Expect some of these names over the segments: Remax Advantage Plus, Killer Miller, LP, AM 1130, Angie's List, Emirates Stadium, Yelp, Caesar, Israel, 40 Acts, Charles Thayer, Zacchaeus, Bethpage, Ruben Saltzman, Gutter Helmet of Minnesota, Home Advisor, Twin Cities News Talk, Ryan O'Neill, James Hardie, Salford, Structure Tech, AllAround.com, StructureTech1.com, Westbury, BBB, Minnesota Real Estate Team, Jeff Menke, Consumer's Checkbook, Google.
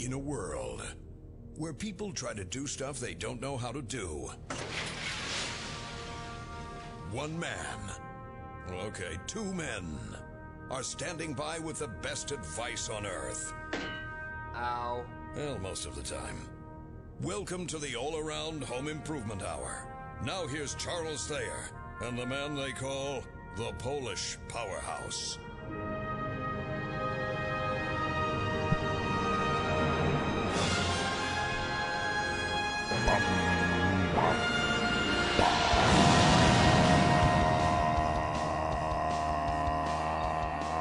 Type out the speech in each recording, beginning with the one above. In a world where people try to do stuff they don't know how to do, one man, okay, two men, are standing by with the best advice on earth. Ow. Well, most of the time. Welcome to the All-Around Home Improvement Hour. Now here's Charles Thayer and the man they call the Polish Powerhouse.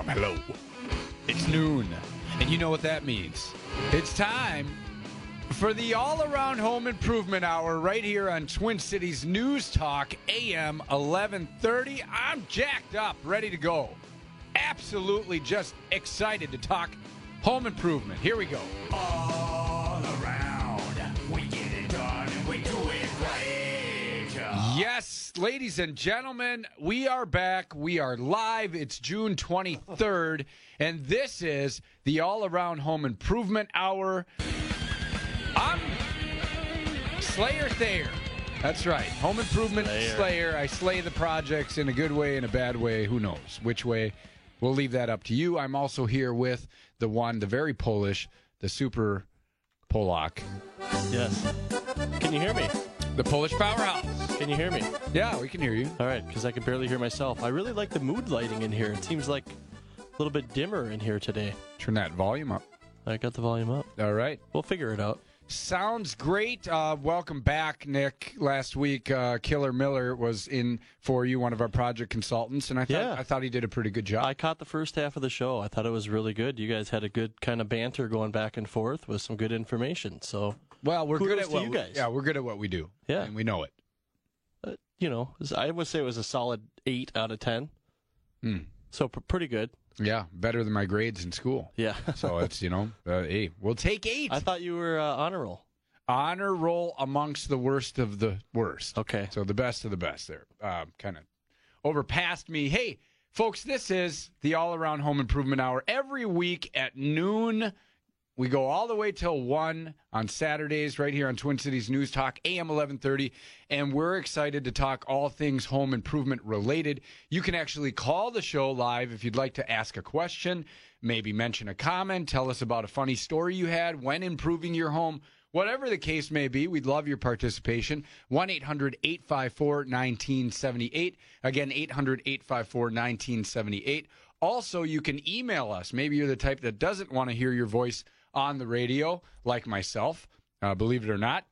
Hello. It's noon, and you know what that means. It's time for the All-Around Home Improvement Hour right here on Twin Cities News Talk, AM 1130. I'm jacked up, ready to go. Absolutely just excited to talk home improvement. Here we go. All around, we get it done and we do it right. Yes, ladies and gentlemen, we are back. We are live. It's June 23rd, and this is the All-Around Home Improvement Hour. I'm Slayer Thayer. That's right. Home Improvement Slayer. I slay the projects in a good way, in a bad way. Who knows which way? We'll leave that up to you. I'm also here with the one, the very Polish, the super Polak. Yes. Can you hear me? The Polish Powerhouse. Can you hear me? Yeah, we can hear you. All right, because I can barely hear myself. I really like the mood lighting in here. It seems like a little bit dimmer in here today. Turn that volume up. I got the volume up. All right. We'll figure it out. Sounds great. Welcome back, Nick. Last week, Killer Miller was in for you, one of our project consultants, and I thought he did a pretty good job. I caught the first half of the show. I thought it was really good. You guys had a good kind of banter going back and forth with some good information. So, well, we're good at what you guys. Yeah, we're good at what we do. Yeah, and we know it. You know, I would say it was a solid 8 out of 10. Mm. So pretty good. Yeah, better than my grades in school. Yeah. So it's, you know, hey, we'll take 8. I thought you were honor roll. Honor roll amongst the worst of the worst. Okay. So the best of the best there. Kind of overpassed me. Hey, folks, this is the All-Around Home Improvement Hour. Every week at noon, we go all the way till 1 on Saturdays right here on Twin Cities News Talk, AM 1130, and we're excited to talk all things home improvement related. You can actually call the show live if you'd like to ask a question, maybe mention a comment, tell us about a funny story you had when improving your home. Whatever the case may be, we'd love your participation. 1-800-854-1978. Again, 800-854-1978. Also, you can email us. Maybe you're the type that doesn't want to hear your voice on the radio, like myself, believe it or not.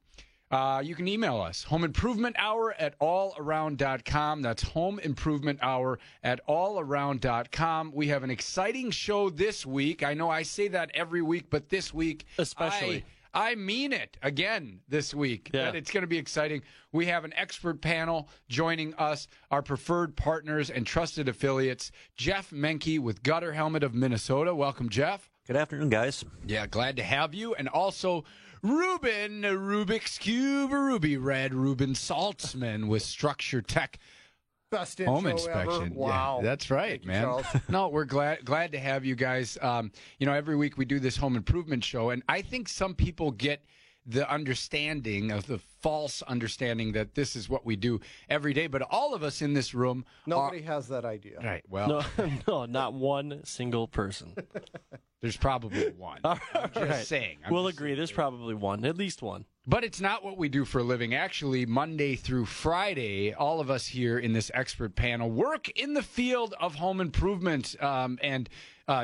You can email us, homeimprovementhour@allaround.com. That's homeimprovementhour@allaround.com. We have an exciting show this week. I know I say that every week, but this week especially. I mean it again this week, that it's going to be exciting. We have an expert panel joining us, our preferred partners and trusted affiliates, Jeff Menke with Gutter Helmet of Minnesota. Welcome, Jeff. Good afternoon, guys. Yeah, glad to have you. And also Ruben, Rubik's Cube, Ruby Red, Ruben Saltzman with Structure Tech. Best home inspection. Ever. Wow. Yeah, that's right, thank man. No, we're glad to have you guys. You know, every week we do this home improvement show, and I think some people get the understanding of the false understanding that this is what we do every day. But all of us in this room, nobody has that idea. Right. Well, no, not one single person. There's probably one. I'm just saying. We'll agree. There's probably one, at least one. But it's not what we do for a living. Actually, Monday through Friday, all of us here in this expert panel work in the field of home improvement. And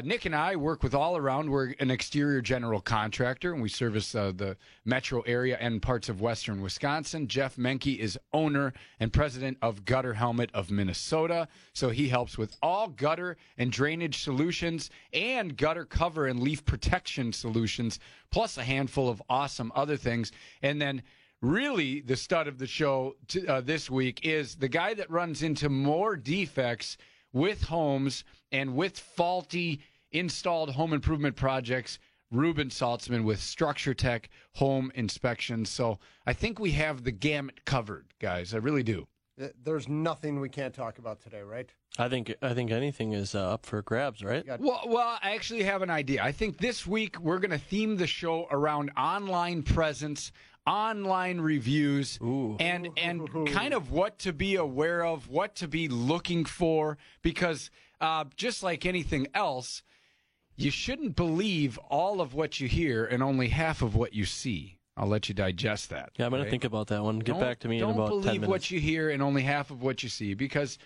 Nick and I work with All Around. We're an exterior general contractor, and we service the metro area and parts of western Wisconsin. Jeff Menke is owner and president of Gutter Helmet of Minnesota. So he helps with all gutter and drainage solutions and gutter cover and leaf protection solutions, plus a handful of awesome other things. And then really the stud of the show this week is the guy that runs into more defects with homes and with faulty installed home improvement projects, Ruben Saltzman with Structure Tech Home Inspections. So I think we have the gamut covered, guys. I really do. There's nothing we can't talk about today, right? I think anything is up for grabs, right? Well, I actually have an idea. I think this week we're going to theme the show around online presence, online reviews, and kind of what to be aware of, what to be looking for, because just like anything else, you shouldn't believe all of what you hear and only half of what you see. I'll let you digest that. Yeah, I'm going to think about that one. Get back to me in about 10 minutes. Don't believe what you hear and only half of what you see, because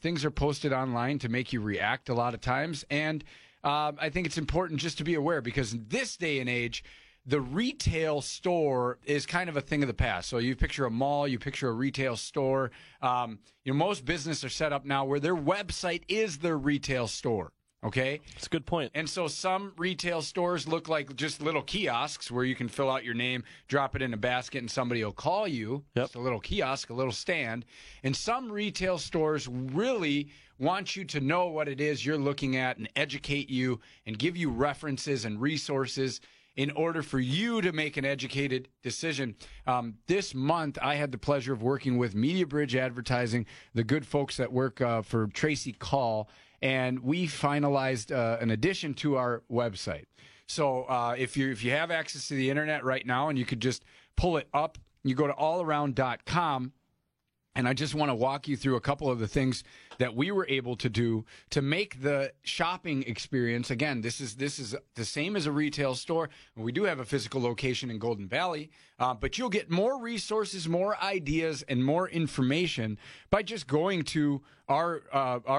things are posted online to make you react a lot of times. And I think it's important just to be aware, because in this day and age, the retail store is kind of a thing of the past. So you picture a mall, you picture a retail store. Most businesses are set up now where their website is their retail store. Okay? That's a good point. And so some retail stores look like just little kiosks where you can fill out your name, drop it in a basket, and somebody will call you. Yep. It's a little kiosk, a little stand. And some retail stores really want you to know what it is you're looking at and educate you and give you references and resources in order for you to make an educated decision. This month, I had the pleasure of working with Media Bridge Advertising, the good folks that work for Tracy Call, and we finalized an addition to our website. So if you have access to the internet right now, and you could just pull it up, you go to AllAround.com, and I just want to walk you through a couple of the things that we were able to do to make the shopping experience. Again, this is the same as a retail store. We do have a physical location in Golden Valley, but you'll get more resources, more ideas, and more information by just going to our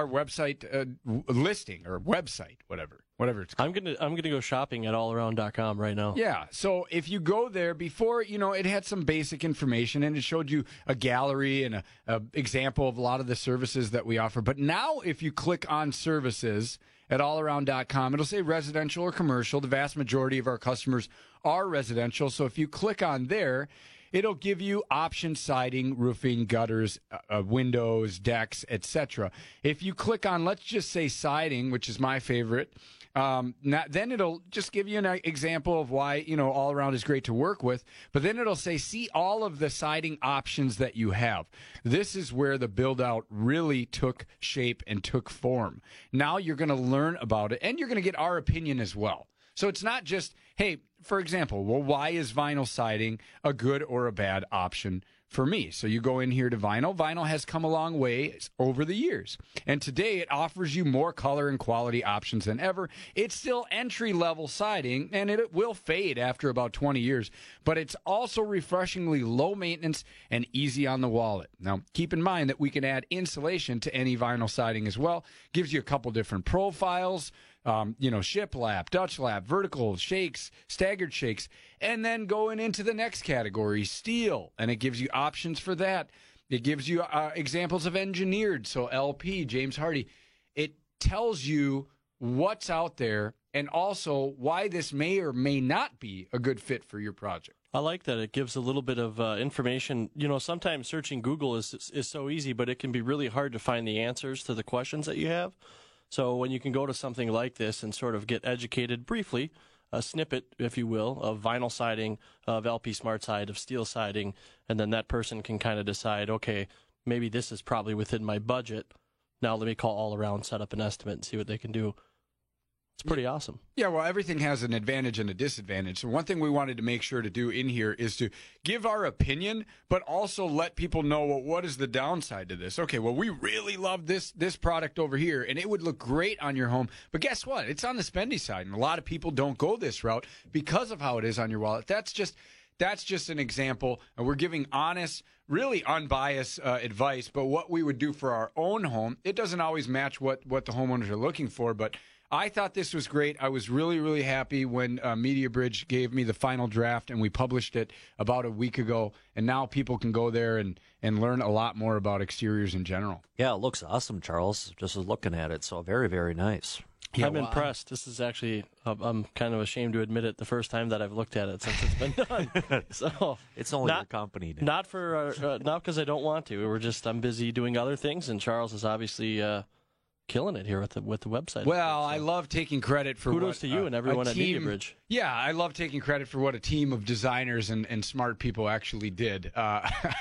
website listing or website, whatever it's called. I'm gonna go shopping at allaround.com right now. Yeah. So if you go there, before, it had some basic information, and it showed you a gallery and a example of a lot of the services that we offer. But now if you click on services at allaround.com, it'll say residential or commercial. The vast majority of our customers are residential. So if you click on there, it'll give you option siding, roofing, gutters, windows, decks, etc. If you click on, let's just say siding, which is my favorite, then it'll just give you an example of why, All Around is great to work with. But then it'll say, see all of the siding options that you have. This is where the build-out really took shape and took form. Now you're going to learn about it, and you're going to get our opinion as well. So it's not just, hey, for example, well, why is vinyl siding a good or a bad option for me? So you go in here to vinyl. Vinyl has come a long way over the years, and today it offers you more color and quality options than ever. It's still entry-level siding, and it will fade after about 20 years, but it's also refreshingly low maintenance and easy on the wallet. Now, keep in mind that we can add insulation to any vinyl siding as well. Gives you a couple different profiles. Shiplap, Dutch lap, vertical, shakes, staggered shakes, and then going into the next category, steel, and it gives you options for that. It gives you examples of engineered, so LP, James Hardie. It tells you what's out there and also why this may or may not be a good fit for your project. I like that. It gives a little bit of information. Sometimes searching Google is so easy, but it can be really hard to find the answers to the questions that you have. So when you can go to something like this and sort of get educated briefly, a snippet, if you will, of vinyl siding, of LP smart side, of steel siding, and then that person can kind of decide, okay, maybe this is probably within my budget. Now let me call All Around, set up an estimate, and see what they can do. It's pretty awesome. Yeah, well, everything has an advantage and a disadvantage. So one thing we wanted to make sure to do in here is to give our opinion, but also let people know, well, what is the downside to this? Okay, well, we really love this product over here, and it would look great on your home. But guess what? It's on the spendy side, and a lot of people don't go this route because of how it is on your wallet. That's just an example. We're giving honest, really unbiased advice, but what we would do for our own home, it doesn't always match what the homeowners are looking for, but I thought this was great. I was really, really happy when Media Bridge gave me the final draft, and we published it about a week ago. And now people can go there and learn a lot more about exteriors in general. Yeah, it looks awesome, Charles, just looking at it. So very, very nice. Yeah, I'm impressed. This is actually, I'm kind of ashamed to admit it, the first time that I've looked at it since it's been done. So it's only your company now. Not because I don't want to. We're just, I'm busy doing other things, and Charles is obviously killing it here with the website. Well, I love taking credit for kudos to you and everyone at Media Bridge. Yeah, I love taking credit for what a team of designers and smart people actually did. I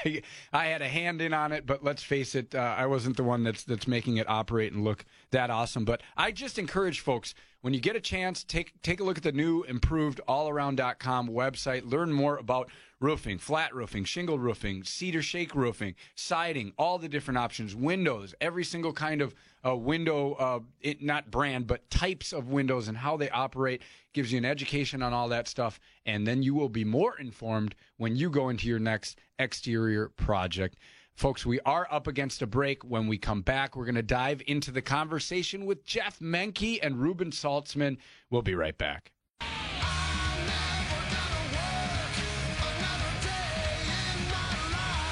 had a hand in on it, but let's face it, I wasn't the one that's making it operate and look that awesome. But I just encourage folks, when you get a chance, take a look at the new, improved AllAround.com website. Learn more about roofing, flat roofing, shingle roofing, cedar shake roofing, siding, all the different options, windows, every single kind of window, not brand, but types of windows and how they operate. Gives you an education on all that stuff, and then you will be more informed when you go into your next exterior project. Folks, we are up against a break. When we come back, we're going to dive into the conversation with Jeff Menke and Ruben Saltzman. We'll be right back.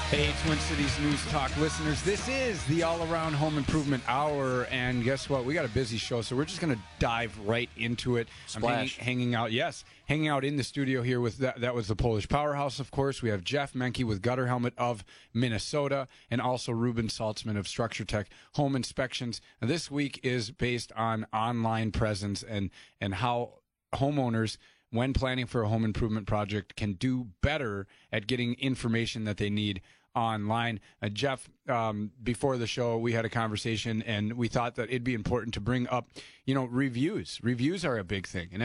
Hey, Twin Cities News Talk listeners, this is the all-around home improvement hour, and guess what? We got a busy show, so we're just going to dive right into it. Splash. I'm hanging out in the studio here with that was the Polish Powerhouse, of course. We have Jeff Menke with Gutter Helmet of Minnesota, and also Ruben Saltzman of Structure Tech Home Inspections. Now, this week is based on online presence and how homeowners, when planning for a home improvement project, can do better at getting information that they need online. Jeff, before the show, we had a conversation, and we thought that it'd be important to bring up, reviews. Reviews are a big thing, and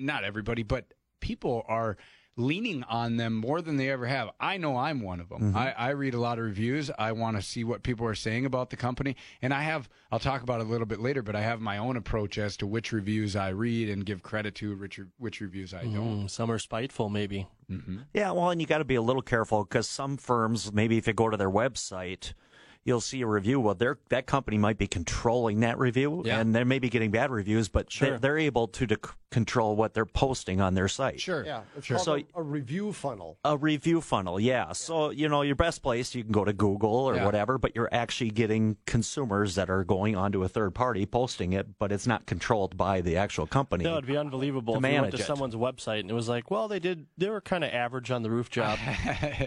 not everybody, but people are leaning on them more than they ever have. I know I'm one of them. Mm-hmm. I read a lot of reviews. I want to see what people are saying about the company, and I'll talk about it a little bit later, but I have my own approach as to which reviews I read and give credit to, which reviews I don't. Some are spiteful, maybe. Mm-hmm. Yeah, well, and you got to be a little careful, because some firms, maybe if you go to their website, you'll see a review. Well, that company might be controlling that review, yeah, and they may be getting bad reviews, but sure, they're able to control what they're posting on their site. Sure. Yeah, it's sure. So a review funnel. A review funnel, yeah. So, your best place, you can go to Google or whatever, but you're actually getting consumers that are going onto a third party posting it, but it's not controlled by the actual company. No, it'd be unbelievable if you went to someone's website and it was like, well, they were kind of average on the roof job.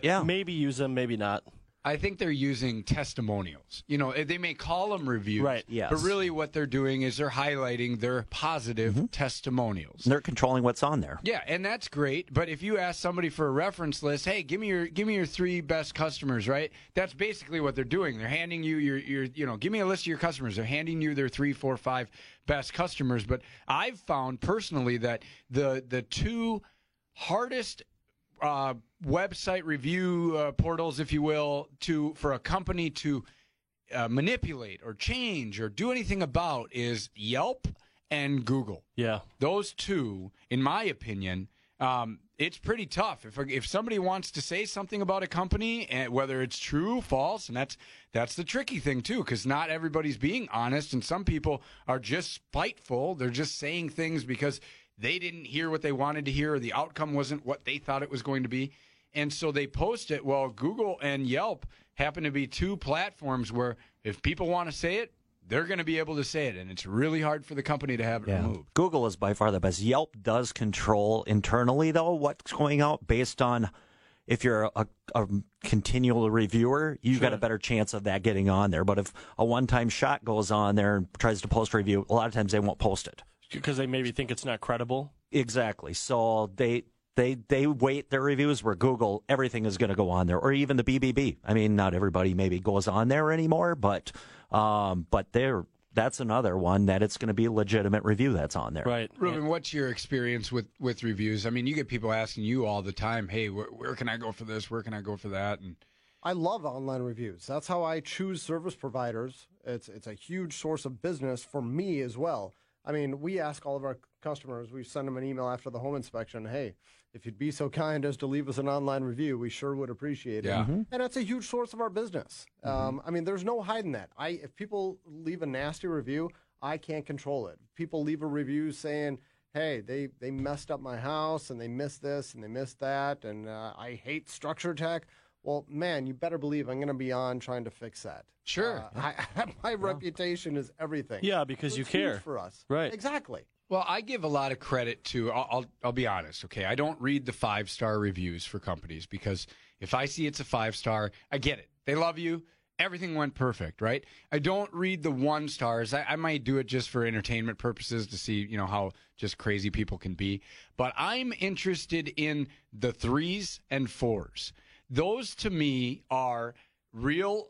Yeah. Maybe use them, maybe not. I think they're using testimonials. They may call them reviews, right, yes, but really what they're doing is they're highlighting their positive testimonials. And they're controlling what's on there. Yeah, and that's great, but if you ask somebody for a reference list, hey, give me your 3 best customers, right? That's basically what they're doing. They're handing you your give me a list of your customers. They're handing you their 3, 4, 5 best customers, but I've found personally that the 2 hardest website review portals, if you will, for a company to manipulate or change or do anything about is Yelp and Google. Yeah. Those 2, in my opinion, it's pretty tough. If somebody wants to say something about a company, and whether it's true, false, and that's the tricky thing too, because not everybody's being honest, and some people are just spiteful. They're just saying things because they didn't hear what they wanted to hear, or the outcome wasn't what they thought it was going to be, and so they post it. Well, Google and Yelp happen to be 2 platforms where if people want to say it, they're going to be able to say it, and it's really hard for the company to have it removed. Google is by far the best. Yelp does control internally, though, what's going out based on if you're a continual reviewer, you've got a better chance of that getting on there. But if a one-time shot goes on there and tries to post a review, a lot of times they won't post it, because they maybe think it's not credible. Exactly. So they weight their reviews, where Google, everything is going to go on there, or even the BBB. I mean, not everybody maybe goes on there anymore, but that's another one that it's going to be a legitimate review that's on there. Right. Ruben, what's your experience with reviews? I mean, you get people asking you all the time, hey, where can I go for this? Where can I go for that? And I love online reviews. That's how I choose service providers. It's a huge source of business for me as well. I mean, we ask all of our customers, we send them an email after the home inspection, hey, if you'd be so kind as to leave us an online review, we sure would appreciate it. Yeah. Mm-hmm. And that's a huge source of our business. Mm-hmm. I mean, there's no hiding that. If people leave a nasty review, I can't control it. People leave a review saying, hey, they messed up my house, and they missed this, and they missed that, and I hate Structure Tech. Well, man, you better believe I'm going to be on trying to fix that. Sure. My reputation is everything. Yeah, because you care. For us. Right. Exactly. Well, I give a lot of credit to, I'll be honest, okay? I don't read the 5-star reviews for companies, because if I see it's a 5-star, I get it. They love you. everything went perfect, right? I don't read the one stars. I might do it just for entertainment purposes to see, you know, how just crazy people can be. But I'm interested in the 3s and 4s. Those to me are real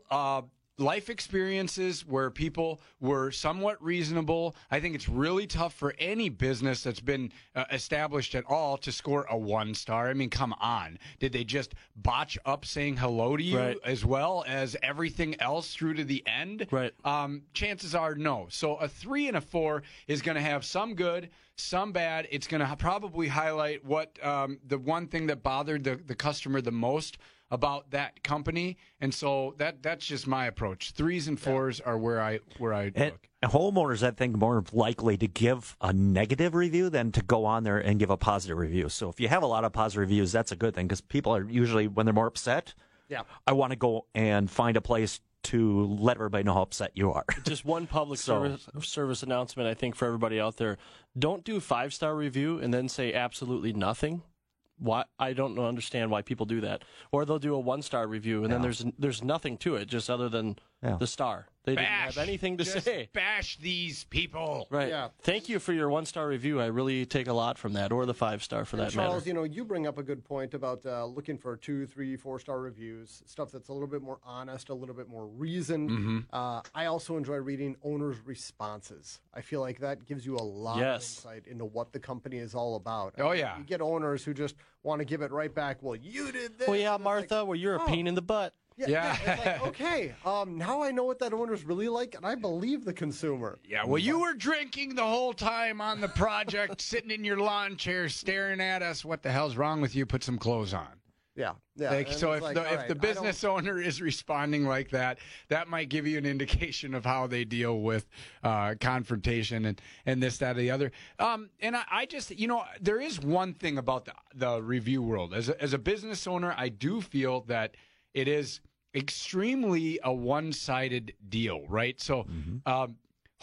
life experiences where people were somewhat reasonable. I think it's really tough for any business that's been established at all to score a 1 star. I mean, come on. Did they just botch up saying hello to you as well as everything else through to the end? Right. Chances are no. So a 3 and a 4 is going to have some good, some bad. It's going to probably highlight what the one thing that bothered the customer the most about that company, and so that's just my approach. 3s and 4s are where I look. Homeowners, I think, more likely to give a negative review than to go on there and give a positive review. So if you have a lot of positive reviews, that's a good thing, because people are usually, when they're more upset, yeah, I want to go and find a place to let everybody know how upset you are. Just one public service announcement, I think, for everybody out there. Don't do 5-star review and then say absolutely nothing. Why? I don't understand why people do that. Or they'll do a 1-star review, and then there's nothing to it, just other than the star. They didn't have anything to say. Bash these people. Right. Yeah. Thank you for your 1-star review. I really take a lot from that, or the 5-star for that matter. Charles, you know, you bring up a good point about looking for 2, 3, 4-star reviews, stuff that's a little bit more honest, a little bit more reasoned. Mm-hmm. I also enjoy reading owners' responses. I feel like that gives you a lot of insight into what the company is all about. Oh, yeah. You get owners who just want to give it right back. Well, you did this. Well, yeah, Martha, like, well, you're a pain in the butt. Yeah. It's like, okay, now I know what that owner's really like, and I believe the consumer. Yeah, well, you were drinking the whole time on the project, sitting in your lawn chair, staring at us. What the hell's wrong with you? Put some clothes on. Yeah. Like, so if the business owner is responding like that, that might give you an indication of how they deal with confrontation and this, that, or the other. And I just, you know, there is one thing about the review world. As a business owner, I do feel that it is extremely a one-sided deal, right? So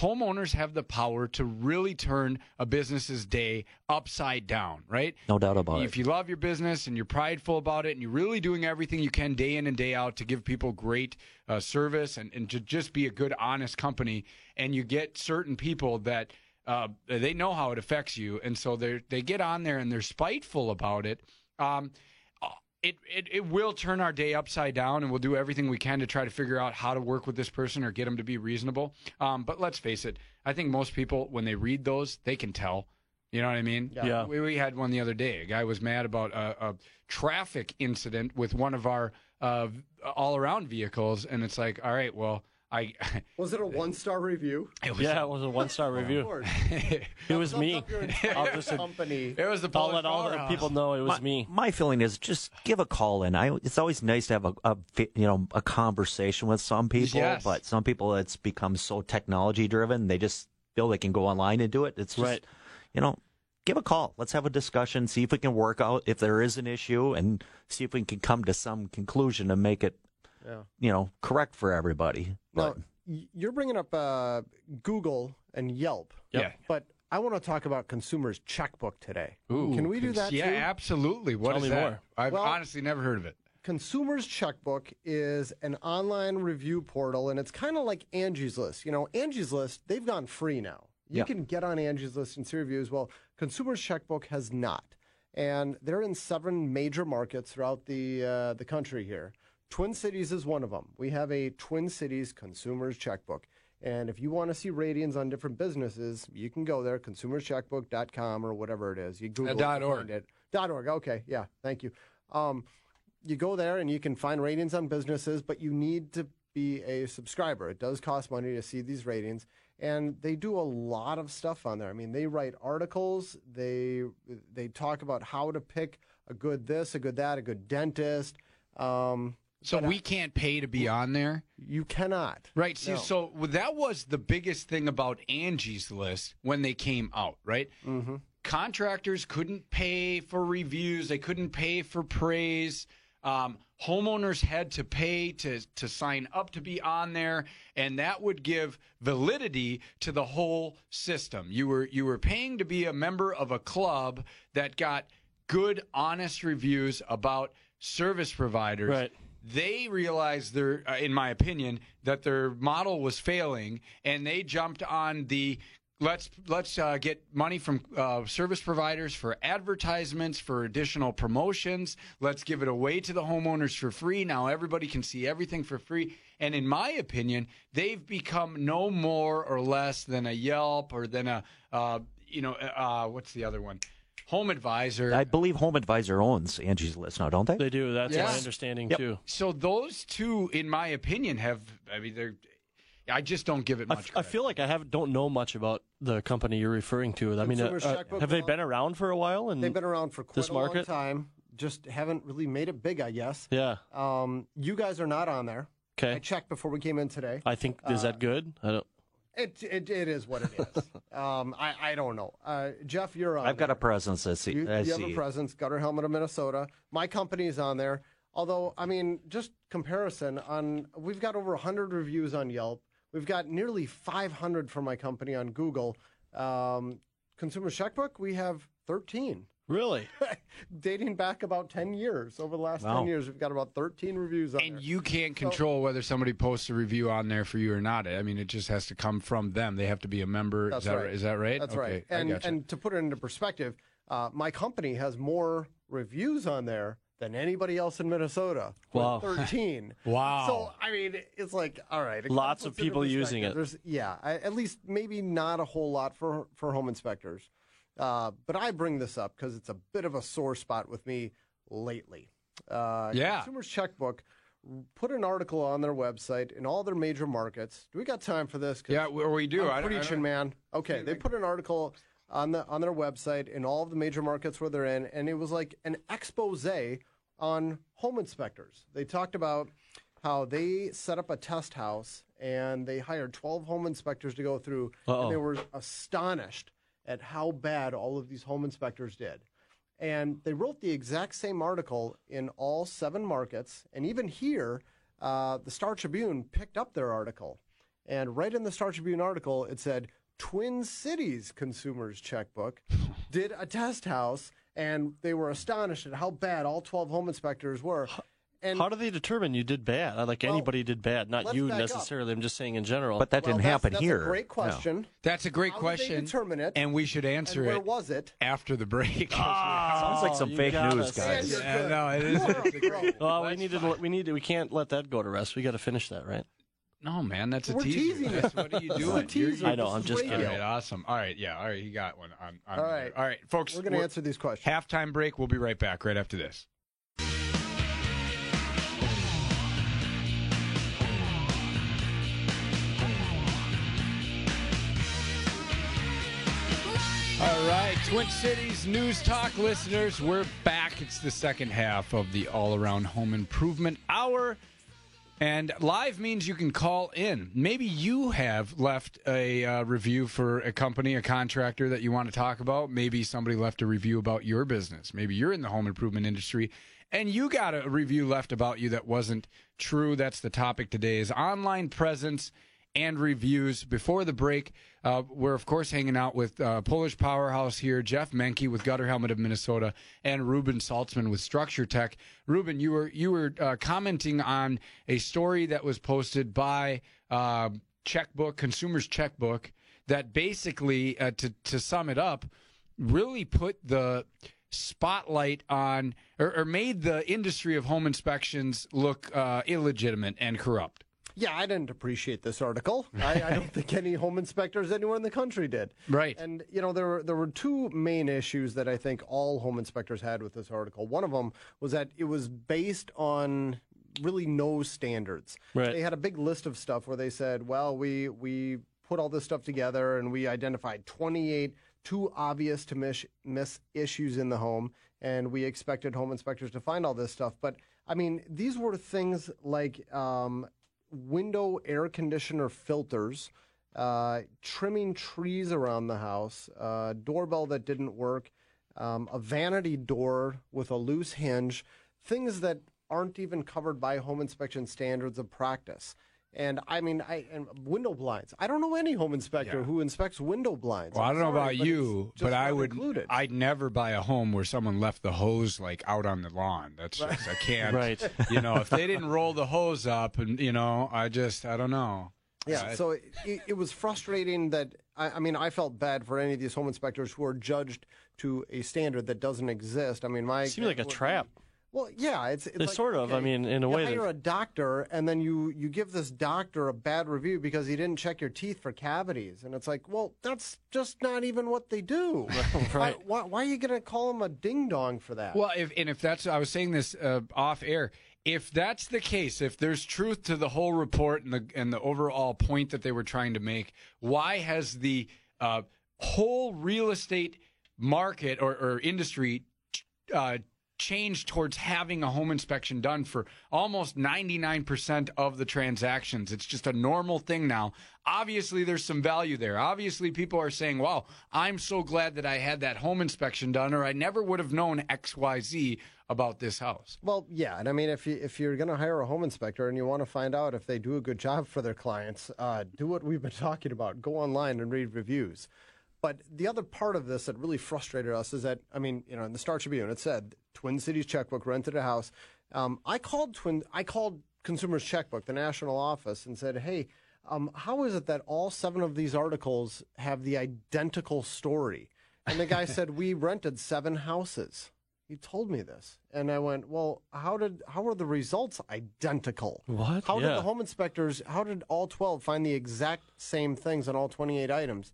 homeowners have the power to really turn a business's day upside down, right? No doubt about it. If you love your business and you're prideful about it and you're really doing everything you can day in and day out to give people great service and to just be a good, honest company, and you get certain people that they know how it affects you, and so they get on there and they're spiteful about it, It will turn our day upside down, and we'll do everything we can to try to figure out how to work with this person or get them to be reasonable. But let's face it, I think most people, when they read those, they can tell. You know what I mean? Yeah. We had one the other day. A guy was mad about a traffic incident with one of our all-around vehicles, and it's like, all right, well, was it a 1-star review? It was a 1-star review. It was me. It was the I'll let all the people know it was me. My feeling is just give a call in. It's always nice to have a conversation with some people, but some people it's become so technology driven they just feel they can go online and do it. It's just, you know, give a call. Let's have a discussion. See if we can work out if there is an issue, and see if we can come to some conclusion and make it correct for everybody. But now, you're bringing up Google and Yelp. Yeah. But I want to talk about Consumer's Checkbook today. Ooh, can we do that too? Yeah, absolutely. What is that? I've honestly never heard of it. Consumer's Checkbook is an online review portal, and it's kind of like Angie's List. You know, Angie's List, they've gone free now. You can get on Angie's List and see reviews. Well, Consumer's Checkbook has not. And they're in 7 major markets throughout the country here. Twin Cities is one of them. We have a Twin Cities Consumer's Checkbook. And if you want to see ratings on different businesses, you can go there, consumerscheckbook.com or whatever it is. You Google .org. .org, okay. Yeah, thank you. You go there and you can find ratings on businesses, but you need to be a subscriber. It does cost money to see these ratings. And they do a lot of stuff on there. I mean, they write articles. They talk about how to pick a good this, a good that, a good dentist. So we can't pay to be on there? You cannot. Right. See, so that was the biggest thing about Angie's List when they came out, right? Mm-hmm. Contractors couldn't pay for reviews. They couldn't pay for praise. Homeowners had to pay to sign up to be on there, and that would give validity to the whole system. You were paying to be a member of a club that got good, honest reviews about service providers. Right. They realized, in my opinion, that their model was failing, and they jumped on the let's get money from service providers for advertisements, for additional promotions. Let's give it away to the homeowners for free. Now everybody can see everything for free. And in my opinion, they've become no more or less than a Yelp or than a what's the other one? Home Advisor. I believe Home Advisor owns Angie's List now, don't they? They do. That's my understanding, too. So those two, in my opinion, I just don't give it much credit. I feel like don't know much about the company you're referring to. I mean, have they been around for a while? And they've been around for quite a long time. Just haven't really made it big, I guess. Yeah. You guys are not on there. Okay. I checked before we came in today. I think, is that good? I don't. It is what it is. I don't know. Jeff, you're on. I've got a presence. I see. You have a presence. Gutter Helmet of Minnesota. My company's on there. Although, I mean, just comparison we've got over 100 reviews on Yelp. We've got nearly 500 for my company on Google. Consumer's Checkbook, we have 13. Really? Dating back about 10 years. Over the last 10 years, we've got about 13 reviews on there. And you can't control whether somebody posts a review on there for you or not. I mean, it just has to come from them. They have to be a member. Is that right? That's right. And to put it into perspective, my company has more reviews on there than anybody else in Minnesota. Wow. 13. Wow. So, I mean, it's like, all right. Lots of people using it. At least maybe not a whole lot for home inspectors. But I bring this up because it's a bit of a sore spot with me lately. Consumer's Checkbook put an article on their website in all their major markets. Do we got time for this? Yeah, we do. I'm preaching, man. Okay, they put an article on their website in all of the major markets where they're in, and it was like an expose on home inspectors. They talked about how they set up a test house, and they hired 12 home inspectors to go through, and they were astonished at how bad all of these home inspectors did. And they wrote the exact same article in all 7 markets. And even here, the Star Tribune picked up their article. And right in the Star Tribune article, it said, Twin Cities Consumer's Checkbook did a test house, and they were astonished at how bad all 12 home inspectors were. And how do they determine you did bad? Anybody did bad, not you necessarily. Up. I'm just saying in general. But that didn't happen here. That's a great question. No. That's a great question. How did they determine it? And we should answer where it. Where was it? After the break. Sounds like some fake news, guys. Yeah, no, it is. We can't let that go to rest. We got to finish that, right? No, man, that's a teaser. Teasing us. What are you doing? I know, I'm just kidding. All right, awesome. All right, yeah, all right, you got one. All right, folks. We're going to answer these questions. Halftime break. We'll be right back right after this. All right, Twin Cities News Talk listeners, we're back. It's the second half of the All-Around Home Improvement Hour. And live means you can call in. Maybe you have left a review for a company, a contractor that you want to talk about. Maybe somebody left a review about your business. Maybe you're in the home improvement industry, and you got a review left about you that wasn't true. That's the topic today, is online presence and reviews. Before the break, we're, of course, hanging out with Polish Powerhouse here, Jeff Menke with Gutter Helmet of Minnesota, and Ruben Saltzman with Structure Tech. Ruben, you were commenting on a story that was posted by Consumer's Checkbook, that basically, to sum it up, really put the spotlight on or made the industry of home inspections look illegitimate and corrupt. Yeah, I didn't appreciate this article. I don't think any home inspectors anywhere in the country did. Right. And, there were two main issues that I think all home inspectors had with this article. One of them was that it was based on really no standards. Right. They had a big list of stuff where they said, well, we put all this stuff together, and we identified 28 too obvious to miss issues in the home, and we expected home inspectors to find all this stuff. But, I mean, these were things like window air conditioner filters, trimming trees around the house, doorbell that didn't work, a vanity door with a loose hinge, things that aren't even covered by home inspection standards of practice. And I mean, and window blinds. I don't know any home inspector who inspects window blinds. Well, I don't know about you, but I'd never buy a home where someone left the hose like out on the lawn. That's right. I can't. Right. You know, if they didn't roll the hose up, and you know, I don't know. Yeah. So it was frustrating that I mean, I felt bad for any of these home inspectors who are judged to a standard that doesn't exist. I mean, seems like a trap. Well, yeah, it's like, sort of. Okay, I mean, in a way, you hire a doctor, and then you give this doctor a bad review because he didn't check your teeth for cavities, and it's like, well, that's just not even what they do. Right? Why are you going to call him a ding dong for that? Well, if that's, I was saying this off air. If that's the case, if there's truth to the whole report and the overall point that they were trying to make, why has the whole real estate market or industry change towards having a home inspection done for almost 99% of the transactions? It's just a normal thing now. Obviously, there's some value there. Obviously, people are saying, wow, I'm so glad that I had that home inspection done, or I never would have known XYZ about this house. Well, yeah, and I mean, if you're going to hire a home inspector and you want to find out if they do a good job for their clients, do what we've been talking about. Go online and read reviews. But the other part of this that really frustrated us is that, I mean, you know, in the Star Tribune, it said Twin Cities Checkbook rented a house. I called Consumer's Checkbook, the national office, and said, hey, how is it that all 7 of these articles have the identical story? And the guy said, we rented 7 houses. He told me this. And I went, well, how are the results identical? What? How did the home inspectors, how did all 12 find the exact same things on all 28 items?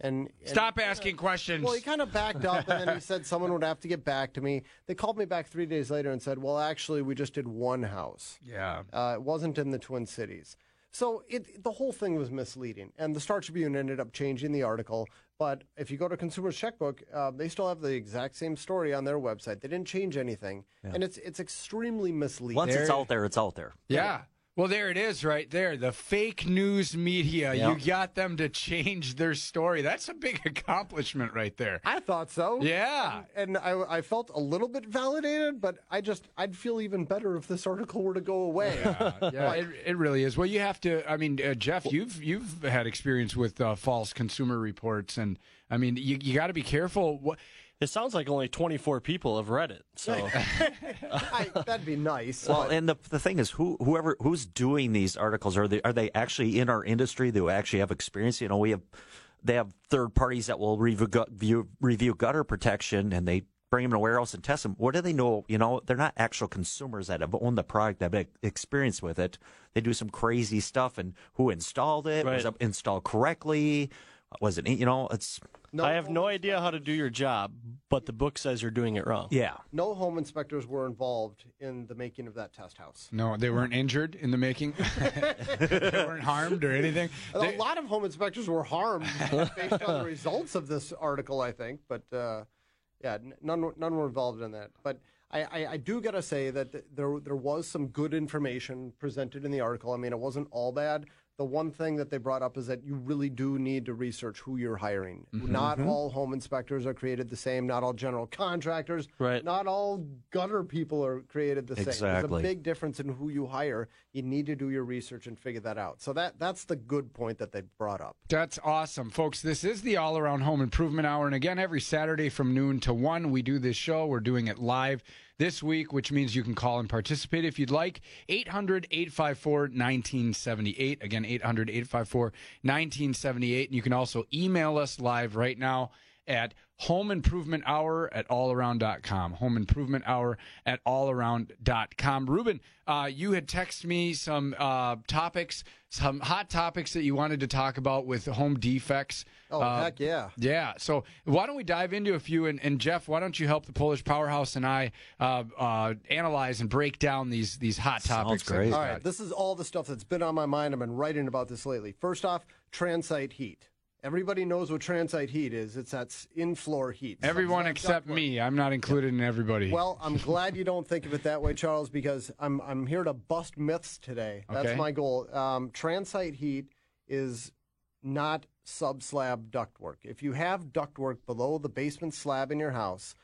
And stop asking questions. Well, he kind of backed up, and then he said someone would have to get back to me. They called me back 3 days later and said, well, actually, we just did 1 house. Yeah. It wasn't in the Twin Cities. So the whole thing was misleading, and the Star Tribune ended up changing the article. But if you go to Consumer's Checkbook, they still have the exact same story on their website. They didn't change anything, and it's extremely misleading. Once it's out there, it's out there. Yeah. Well, there it is right there. The fake news media. Yep. You got them to change their story. That's a big accomplishment right there. I thought so. Yeah. And I felt a little bit validated, but I'd feel even better if this article were to go away. Yeah. It really is. Well, you have to, I mean, Jeff, you've had experience with false consumer reports, and I mean, you got to be careful. It sounds like only 24 people have read it, so that'd be nice. Well, and the thing is, whoever's doing these articles, are they actually in our industry? Do they actually have experience? You know, they have third parties that will review gutter protection, and they bring them to a warehouse and test them. What do they know? You know, they're not actual consumers that have owned the product, that have experience with it. They do some crazy stuff, and who installed it? Right. Was it installed correctly? Was it? You know, it's. No, I have no idea how to do your job, but the book says you're doing it wrong. Yeah. No home inspectors were involved in the making of that test house. No, they weren't injured in the making. They weren't harmed or anything. A lot of home inspectors were harmed based on the results of this article, I think. But, yeah, none were involved in that. But I do got to say that there was some good information presented in the article. I mean, it wasn't all bad. The one thing that they brought up is that you really do need to research who you're hiring. Mm-hmm. Not all home inspectors are created the same. Not all general contractors. Right. Not all gutter people are created the same. Exactly. There's a big difference in who you hire. You need to do your research and figure that out. So that's the good point that they brought up. That's awesome, folks. This is the All Around Home Improvement Hour. And again, every Saturday from noon to 1, we do this show. We're doing it live this week, which means you can call and participate if you'd like. 800-854-1978. Again, 800-854-1978. And you can also email us live right now at homeimprovementhour@allaround.com. homeimprovementhour@allaround.com. Ruben, you had texted me some topics, some hot topics that you wanted to talk about with home defects. Oh, heck yeah. Yeah. So why don't we dive into a few? And Jeff, why don't you help the Polish Powerhouse and I analyze and break down these hot topics? Sounds great. All right. This is all the stuff that's been on my mind. I've been writing about this lately. First off, transite heat. Everybody knows what transite heat is. It's that in-floor heat. Everyone except me. I'm not included in everybody. Well, I'm glad you don't think of it that way, Charles, because I'm here to bust myths today. That's my goal. Transite heat is not sub-slab ductwork. If you have ductwork below the basement slab in your house,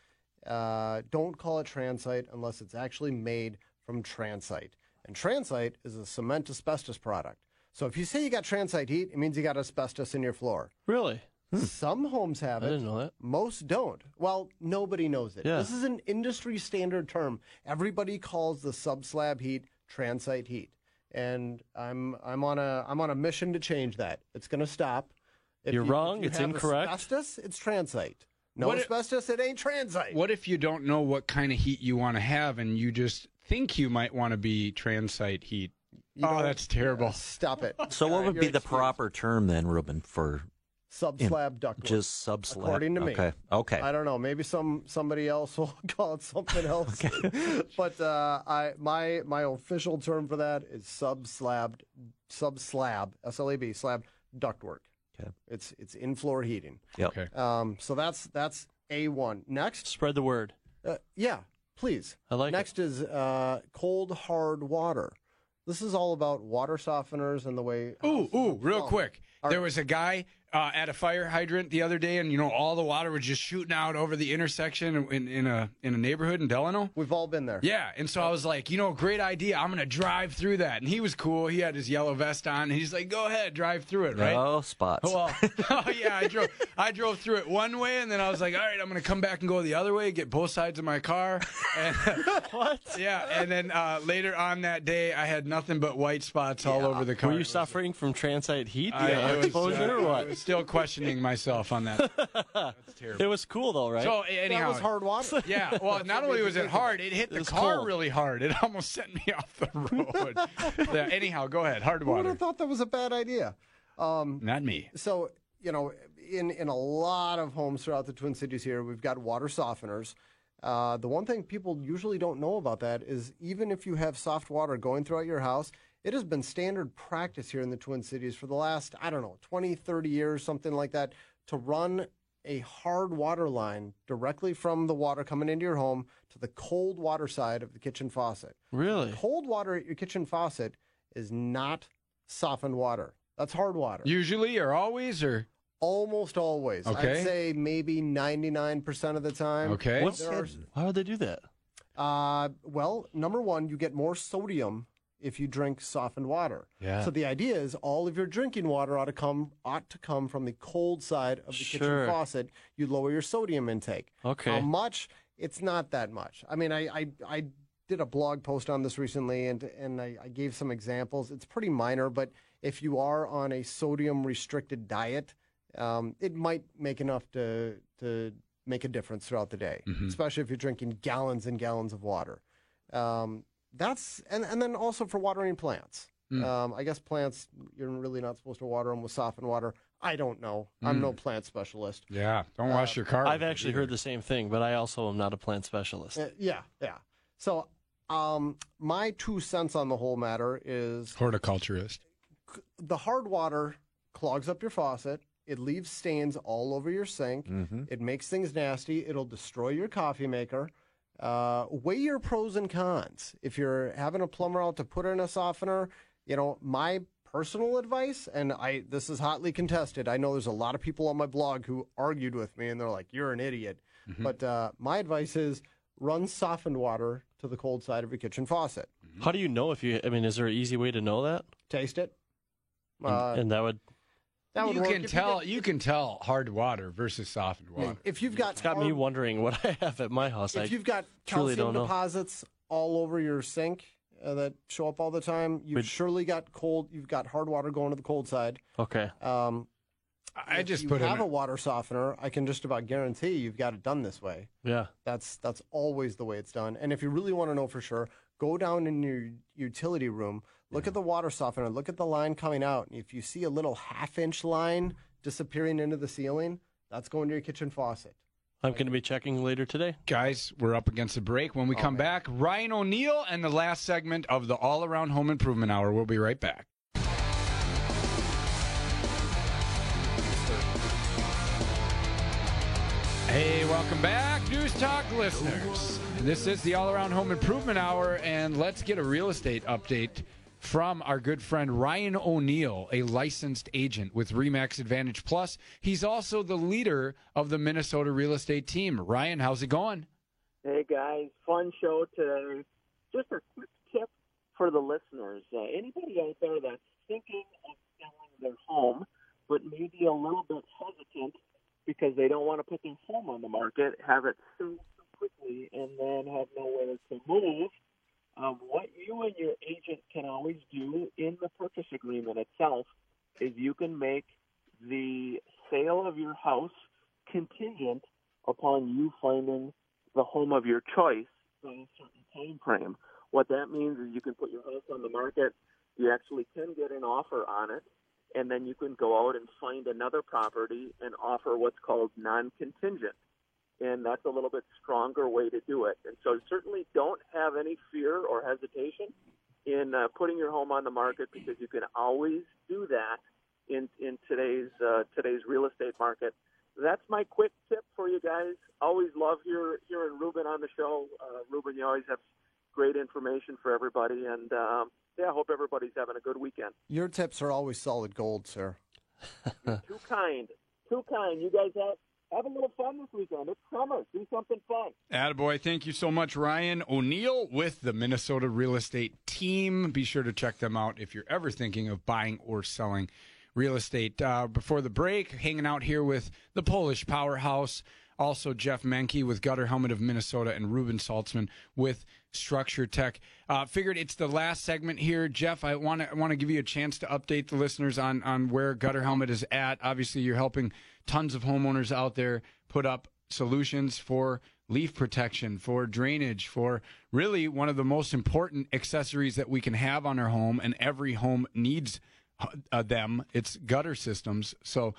don't call it transite unless it's actually made from transite. And transite is a cement asbestos product. So if you say you got transite heat, it means you got asbestos in your floor. Really? Some homes have it. I didn't know that. Most don't. Well, nobody knows it. Yeah. This is an industry standard term. Everybody calls the subslab heat transite heat. And I'm on a mission to change that. It's going to stop. You're wrong. It's incorrect. Asbestos, it's transite. No asbestos, it ain't transite. What if you don't know what kind of heat you want to have and you just think you might want to be transite heat? Oh, that's terrible. Stop it. So what would be the proper term then, Ruben, for subslab ductwork? Just subslab. According to me. Okay. I don't know. Maybe somebody else will call it something else. Okay. But my official term for that is subslab, S-L-A-B, slab ductwork. Okay. It's in floor heating. Yep. Okay. So that's A1. Next, spread the word. Yeah, please. I like. Next is cold hard water. This is all about water softeners and the way... real quick. There was a guy at a fire hydrant the other day, and, you know, all the water was just shooting out over the intersection in a neighborhood in Delano. We've all been there. Yeah, and so I was like, you know, great idea. I'm going to drive through that. And he was cool. He had his yellow vest on, and he's like, go ahead, drive through it, right? Oh, spots. Well, oh, yeah, I drove through it one way, and then I was like, all right, I'm going to come back and go the other way, get both sides of my car. And, what? Yeah, and then later on that day, I had nothing but white spots all over the car. Were you suffering from transite heat? I was still questioning myself on that. That's terrible. It was cool, though, right? So, anyhow. That was hard water? Yeah. Well, not only was it hard, it hit the car really hard. It almost sent me off the road. Yeah, anyhow, go ahead. Hard water. Who would have thought that was a bad idea? Not me. So, you know, in a lot of homes throughout the Twin Cities here, we've got water softeners. The one thing people usually don't know about that is even if you have soft water going throughout your house, it has been standard practice here in the Twin Cities for the last, I don't know, 20, 30 years, something like that, to run a hard water line directly from the water coming into your home to the cold water side of the kitchen faucet. Really? Cold water at your kitchen faucet is not softened water. That's hard water. Usually or always or? Almost always. Okay. I'd say maybe 99% of the time. Okay. Why would they do that? Well, number one, you get more sodium if you drink softened water. Yeah. So the idea is all of your drinking water ought to come from the cold side of the kitchen faucet. You lower your sodium intake. Okay. How much? It's not that much. I mean, I did a blog post on this recently, and I gave some examples. It's pretty minor, but if you are on a sodium-restricted diet, it might make enough to make a difference throughout the day, especially if you're drinking gallons and gallons of water. That's and then also for watering plants. I guess plants, you're really not supposed to water them with softened water. I don't know. I'm no plant specialist. Yeah, don't wash your car. I've actually heard the same thing, but I also am not a plant specialist. Yeah. So my 2 cents on the whole matter is... Horticulturist. The hard water clogs up your faucet. It leaves stains all over your sink. It makes things nasty. It'll destroy your coffee maker. Weigh your pros and cons. If you're having a plumber out to put in a softener, you know, my personal advice, and this is hotly contested. I know there's a lot of people on my blog who argued with me, and they're like, you're an idiot. But my advice is run softened water to the cold side of your kitchen faucet. How do you know is there an easy way to know that? Taste it. And that would... You can tell hard water versus softened water. If you've got me wondering what I have at my house. If you've got calcium deposits all over your sink that show up all the time, you've got hard water going to the cold side. Okay. If you have a water softener, I can just about guarantee you've got it done this way. Yeah. That's always the way it's done. And if you really want to know for sure, go down in your utility room, look at the water softener, look at the line coming out. And if you see a little half-inch line disappearing into the ceiling, that's going to your kitchen faucet. I'm going to be checking later today. Guys, we're up against the break. When we come back, Ryan O'Neill and the last segment of the All Around Home Improvement Hour. We'll be right back. Hey, welcome back, News Talk listeners. This is the All-Around Home Improvement Hour, and let's get a real estate update from our good friend Ryan O'Neill, a licensed agent with Remax Advantage Plus. He's also the leader of the Minnesota Real Estate Team. Ryan, how's it going? Hey, guys. Fun show today. Just a quick tip for the listeners. Anybody out there that's thinking of selling their home, but maybe a little bit hesitant because they don't want to put their home on the market, have it sold so quickly, and then have nowhere to move. What you and your agent can always do in the purchase agreement itself is you can make the sale of your house contingent upon you finding the home of your choice in a certain time frame. What that means is you can put your house on the market, you actually can get an offer on it, and then you can go out and find another property and offer what's called non-contingent. And that's a little bit stronger way to do it. And so certainly don't have any fear or hesitation in putting your home on the market, because you can always do that in today's real estate market. That's my quick tip for you guys. Always love hearing Ruben on the show. Ruben, you always have great information for everybody. And, I hope everybody's having a good weekend. Your tips are always solid gold, sir. Too kind. You guys have a little fun this weekend. It's summer. Do something fun. Attaboy. Thank you so much, Ryan O'Neill with the Minnesota Real Estate Team. Be sure to check them out if you're ever thinking of buying or selling real estate. Before the break, hanging out here with the Polish Powerhouse. Also, Jeff Menke with Gutter Helmet of Minnesota and Ruben Saltzman with Structure Tech. Figured it's the last segment here. Jeff, I want to give you a chance to update the listeners on where Gutter Helmet is at. Obviously, you're helping tons of homeowners out there put up solutions for leaf protection, for drainage, for really one of the most important accessories that we can have on our home, and every home needs them. It's gutter systems. So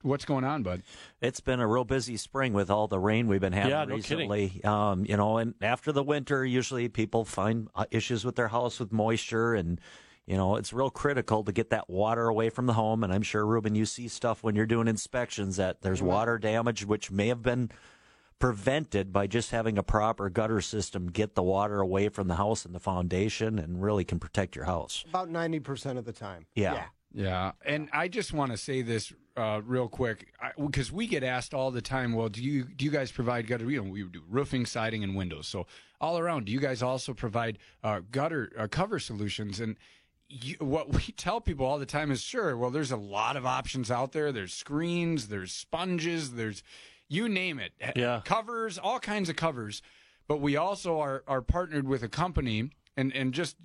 what's going on, bud? It's been a real busy spring with all the rain we've been having recently. No and after the winter, usually people find issues with their house with moisture, and it's real critical to get that water away from the home. And I'm sure, Ruben, you see stuff when you're doing inspections that there's water damage, which may have been prevented by just having a proper gutter system get the water away from the house and the foundation, and really can protect your house. About 90% of the time. Yeah. And I just want to say this real quick, because we get asked all the time, well, do you guys provide gutter? We do roofing, siding, and windows. So all around, do you guys also provide gutter cover solutions? And what we tell people all the time is, sure, well, there's a lot of options out there. There's screens, there's sponges, there's you name it, covers, all kinds of covers. But we also are partnered with a company, and just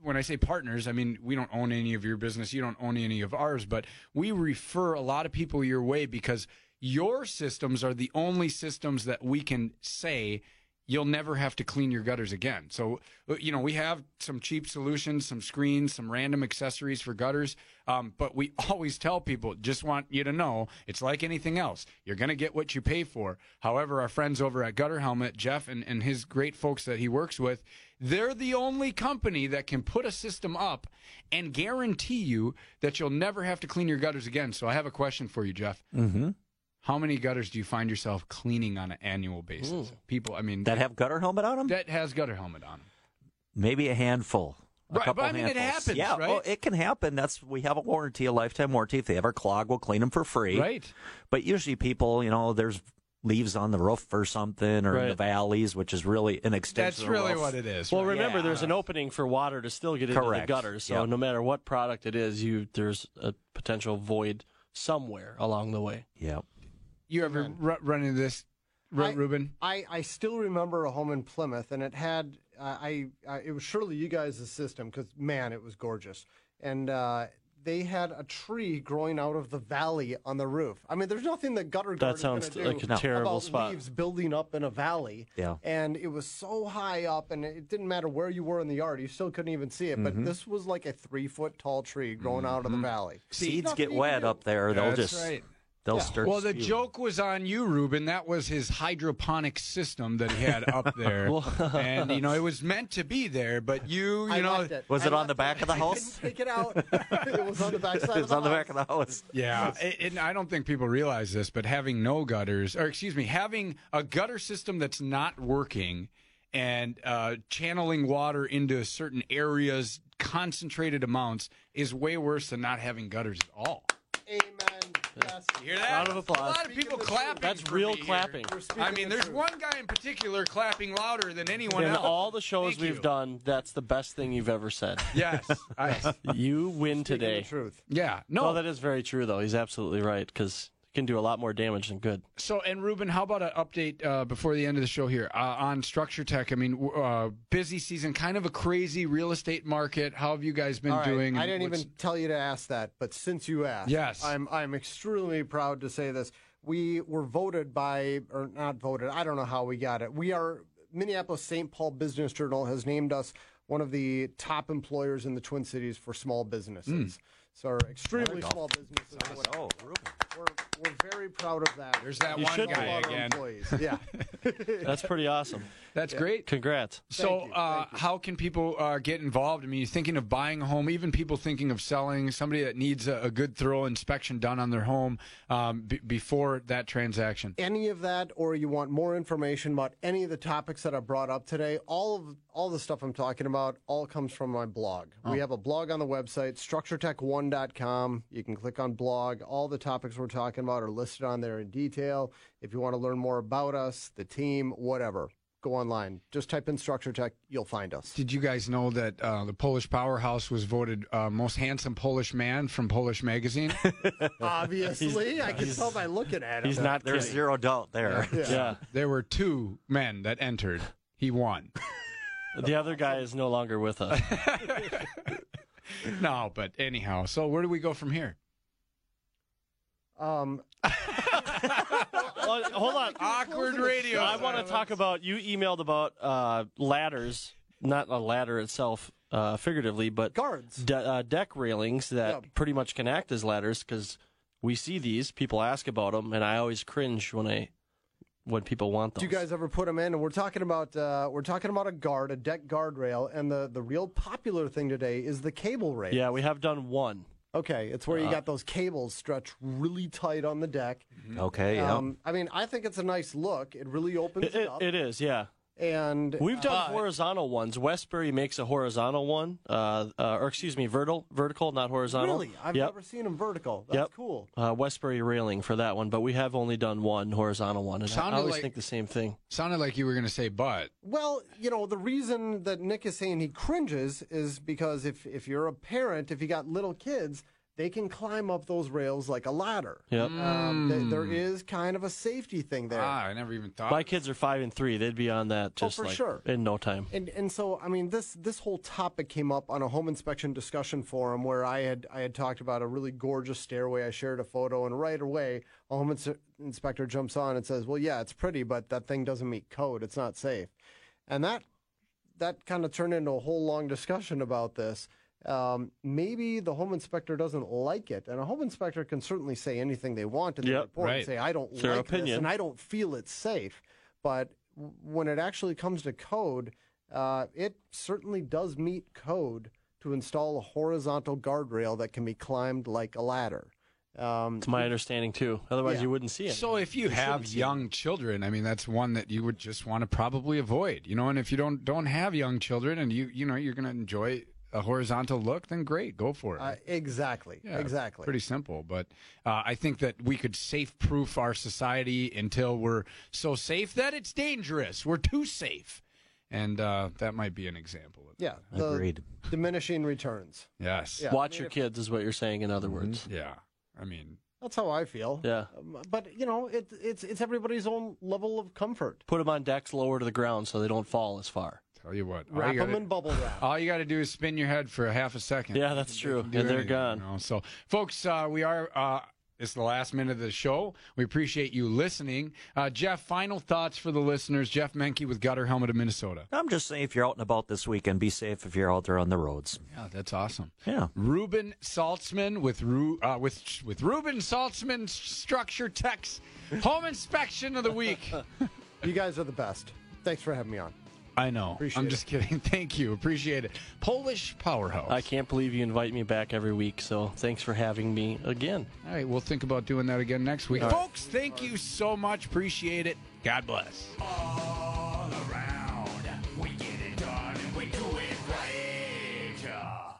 when I say partners, I mean we don't own any of your business, you don't own any of ours, but we refer a lot of people your way because your systems are the only systems that we can say you'll never have to clean your gutters again. So, we have some cheap solutions, some screens, some random accessories for gutters, but we always tell people, just want you to know, it's like anything else. You're going to get what you pay for. However, our friends over at Gutter Helmet, Jeff and his great folks that he works with, they're the only company that can put a system up and guarantee you that you'll never have to clean your gutters again. So I have a question for you, Jeff. Mm-hmm. How many gutters do you find yourself cleaning on an annual basis? Ooh. People, that have Gutter Helmet on them? That has Gutter Helmet on them. Maybe a handful. Right, but it happens, right? Well, it can happen. We have a warranty, a lifetime warranty. If they ever clog, we'll clean them for free. Right. But usually people, there's leaves on the roof or something, or in the valleys, which is really an extension. That's really what it is. Well, right? Remember, there's an opening for water to still get into the gutters. So no matter what product it is, there's a potential void somewhere along the way. Yeah. You ever run into this, Ruben? I still remember a home in Plymouth, and it had it was surely you guys' system, because, man, it was gorgeous. And they had a tree growing out of the valley on the roof. I mean, there's nothing that gutter guard is going to do. That sounds like a terrible spot. Leaves building up in a valley, and it was so high up, and it didn't matter where you were in the yard, you still couldn't even see it. But this was like a 3-foot tall tree growing out of the valley. Seeds get wet up there; they'll just. Right. Well, the joke was on you, Ruben. That was his hydroponic system that he had up there. And, it was meant to be there, but you Was it on the back of the house? I didn't take it out. It was on the back side of the house. It was on the back of the house. Yeah, and I don't think people realize this, but having a gutter system that's not working and channeling water into certain areas, concentrated amounts, is way worse than not having gutters at all. Amen. Yes. You hear that? Round of applause. A lot of people clapping. That's real clapping. I mean, there's one guy in particular clapping louder than anyone else. In all the shows we've done, that's the best thing you've ever said. Yes. You win today. The truth. Yeah. No. Well, that is very true, though. He's absolutely right, because it can do a lot more damage than good. So, and Ruben, how about an update before the end of the show here on Structure Tech? I mean, busy season, kind of a crazy real estate market. How have you guys been doing? I didn't even tell you to ask that, but since you asked, yes, I'm extremely proud to say this. We were voted by, or not voted, I don't know how we got it. We are, Minneapolis-St. Paul Business Journal has named us one of the top employers in the Twin Cities for small businesses. Mm. So our extremely small businesses. Oh, we're very proud of that. There's that you one guy again. Employees. Yeah. That's pretty awesome. That's great. Congrats. So how can people get involved? I mean, you're thinking of buying a home, even people thinking of selling, somebody that needs a good thorough inspection done on their home before that transaction. Any of that, or you want more information about any of the topics that I brought up today, all the stuff I'm talking about all comes from my blog. Oh. We have a blog on the website, StructureTech1.com. You can click on blog. All the topics we're talking about are listed on there in detail. If you want to learn more about us, the team, whatever, go online. Just type in Structure Tech. You'll find us. Did you guys know that the Polish Powerhouse was voted most handsome Polish man from Polish magazine? Obviously. I can tell by looking at him. He's not kidding. There's zero doubt there. Yeah. Yeah. There were two men that entered. He won. The other guy is no longer with us. No, but anyhow, so where do we go from here? Hold on. Awkward radio. I want to talk about, you emailed about ladders, not a ladder itself figuratively, but guards, deck railings that pretty much can act as ladders, because we see these, people ask about them, and I always cringe when I... when people want those. Do you guys ever put them in? And we're talking about a guard, a deck guard rail, and the real popular thing today is the cable rail. Yeah, we have done one. Okay, it's where you got those cables stretched really tight on the deck. Okay, I mean, I think it's a nice look. It really opens it up. It is, yeah. And we've done horizontal ones. Westbury makes a horizontal one, or excuse me, vertical, not horizontal. Really? I've never seen them vertical. That's cool. Westbury railing for that one, but we have only done one horizontal one, and I always think the same thing. Sounded like you were going to say, but. Well, you know, the reason that Nick is saying he cringes is because if you're a parent, if you got little kids, they can climb up those rails like a ladder. Yep. There is kind of a safety thing there. Ah, I never even thought. My kids are 5 and 3; they'd be on that just for sure in no time. And so, I mean, this whole topic came up on a home inspection discussion forum where I had talked about a really gorgeous stairway. I shared a photo, and right away, a home inspector jumps on and says, "Well, yeah, it's pretty, but that thing doesn't meet code. It's not safe." And that kind of turned into a whole long discussion about this. Maybe the home inspector doesn't like it, and a home inspector can certainly say anything they want in the report and say, I don't like this, and I don't feel it's safe. But when it actually comes to code, it certainly does meet code to install a horizontal guardrail that can be climbed like a ladder. It's my understanding, too. Otherwise, you wouldn't see it. So if you have young children, I mean, that's one that you would just want to probably avoid, you know, and if you don't have young children and you know, you're going to enjoy a horizontal look, then great, go for it. Exactly, yeah, exactly. Pretty simple, but I think that we could safe-proof our society until we're so safe that it's dangerous. We're too safe, and that might be an example of that. Yeah, agreed. Diminishing returns. Yes. Yeah, watch your kids is what you're saying, in other words. Yeah, I mean... that's how I feel. Yeah, but you know, it's everybody's own level of comfort. Put them on decks lower to the ground so they don't fall as far. Tell you what, wrap them in bubble wrap. All you got to do is spin your head for a half a second. Yeah, that's true, and they're gone. You know? So, folks, we are. It's the last minute of the show. We appreciate you listening, Jeff. Final thoughts for the listeners. Jeff Menke with Gutter Helmet of Minnesota. I'm just saying, if you're out and about this weekend, be safe if you're out there on the roads. Yeah, that's awesome. Yeah. Ruben Saltzman with Ruben Saltzman Structure Tech's Home Inspection of the Week. You guys are the best. Thanks for having me on. I know. I'm just kidding. Thank you. Appreciate it. Polish Powerhouse. I can't believe you invite me back every week, so thanks for having me again. All right. We'll think about doing that again next week. Folks, thank you so much. Appreciate it. God bless.